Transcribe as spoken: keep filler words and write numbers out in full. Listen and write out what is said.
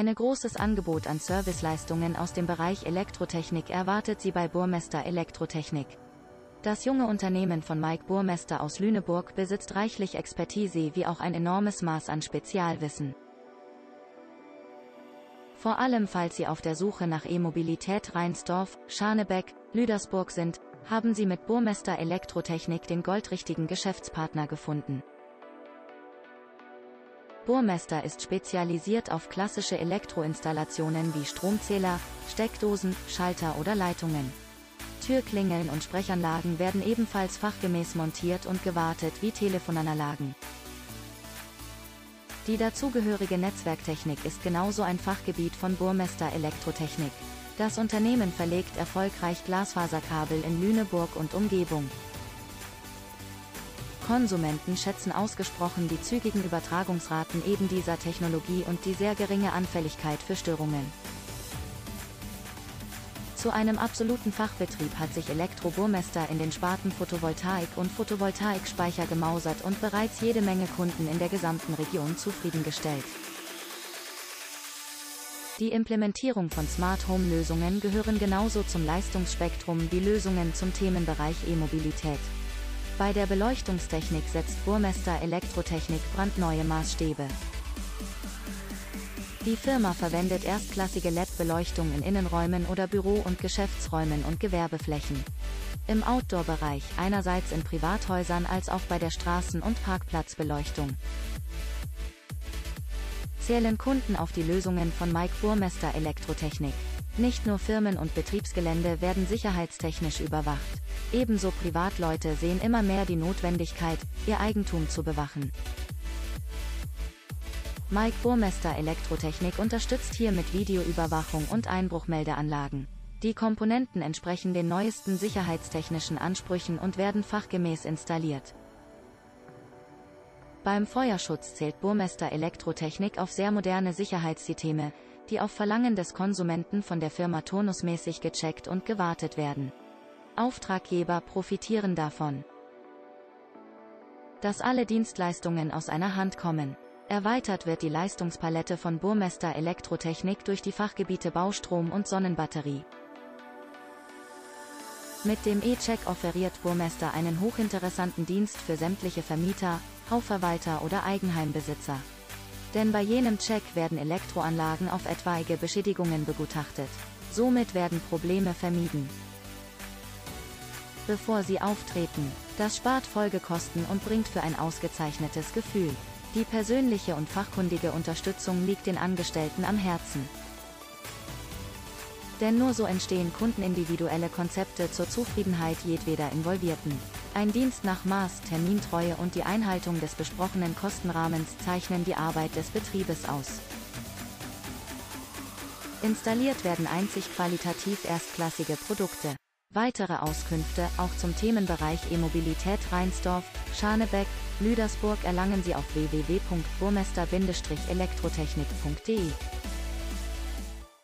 Ein großes Angebot an Serviceleistungen aus dem Bereich Elektrotechnik erwartet Sie bei Burmester Elektrotechnik. Das junge Unternehmen von Mike Burmester aus Lüneburg besitzt reichlich Expertise wie auch ein enormes Maß an Spezialwissen. Vor allem falls Sie auf der Suche nach E-Mobilität Rheinsdorf, Scharnebeck, Lüdersburg sind, haben Sie mit Burmester Elektrotechnik den goldrichtigen Geschäftspartner gefunden. Burmester ist spezialisiert auf klassische Elektroinstallationen wie Stromzähler, Steckdosen, Schalter oder Leitungen. Türklingeln und Sprechanlagen werden ebenfalls fachgemäß montiert und gewartet wie Telefonanlagen. Die dazugehörige Netzwerktechnik ist genauso ein Fachgebiet von Burmester Elektrotechnik. Das Unternehmen verlegt erfolgreich Glasfaserkabel in Lüneburg und Umgebung. Konsumenten schätzen ausgesprochen die zügigen Übertragungsraten eben dieser Technologie und die sehr geringe Anfälligkeit für Störungen. Zu einem absoluten Fachbetrieb hat sich Elektro Burmester in den Sparten Photovoltaik und Photovoltaikspeicher gemausert und bereits jede Menge Kunden in der gesamten Region zufriedengestellt. Die Implementierung von Smart-Home-Lösungen gehören genauso zum Leistungsspektrum wie Lösungen zum Themenbereich E-Mobilität. Bei der Beleuchtungstechnik setzt Burmester Elektrotechnik brandneue Maßstäbe. Die Firma verwendet erstklassige L E D-Beleuchtung in Innenräumen oder Büro- und Geschäftsräumen und Gewerbeflächen. Im Outdoor-Bereich, einerseits in Privathäusern als auch bei der Straßen- und Parkplatzbeleuchtung. Zählen Kunden auf die Lösungen von Mike Burmester Elektrotechnik. Nicht nur Firmen und Betriebsgelände werden sicherheitstechnisch überwacht. Ebenso Privatleute sehen immer mehr die Notwendigkeit, ihr Eigentum zu bewachen. Mike Burmester Elektrotechnik unterstützt hier mit Videoüberwachung und Einbruchmeldeanlagen. Die Komponenten entsprechen den neuesten sicherheitstechnischen Ansprüchen und werden fachgemäß installiert. Beim Feuerschutz zählt Burmester Elektrotechnik auf sehr moderne Sicherheitssysteme, die auf Verlangen des Konsumenten von der Firma turnusmäßig gecheckt und gewartet werden. Auftraggeber profitieren davon, dass alle Dienstleistungen aus einer Hand kommen. Erweitert wird die Leistungspalette von Burmester Elektrotechnik durch die Fachgebiete Baustrom und Sonnenbatterie. Mit dem E-Check offeriert Burmester einen hochinteressanten Dienst für sämtliche Vermieter, Hausverwalter oder Eigenheimbesitzer. Denn bei jenem Check werden Elektroanlagen auf etwaige Beschädigungen begutachtet. Somit werden Probleme vermieden, bevor sie auftreten. Das spart Folgekosten und bringt für ein ausgezeichnetes Gefühl. Die persönliche und fachkundige Unterstützung liegt den Angestellten am Herzen. Denn nur so entstehen kundenindividuelle Konzepte zur Zufriedenheit jedweder Involvierten. Ein Dienst nach Maß, Termintreue und die Einhaltung des besprochenen Kostenrahmens zeichnen die Arbeit des Betriebes aus. Installiert werden einzig qualitativ erstklassige Produkte. Weitere Auskünfte, auch zum Themenbereich E-Mobilität Rheinsdorf, Scharnebeck, Lüdersburg erlangen Sie auf w w w punkt burmester Elektrotechnik punkt de.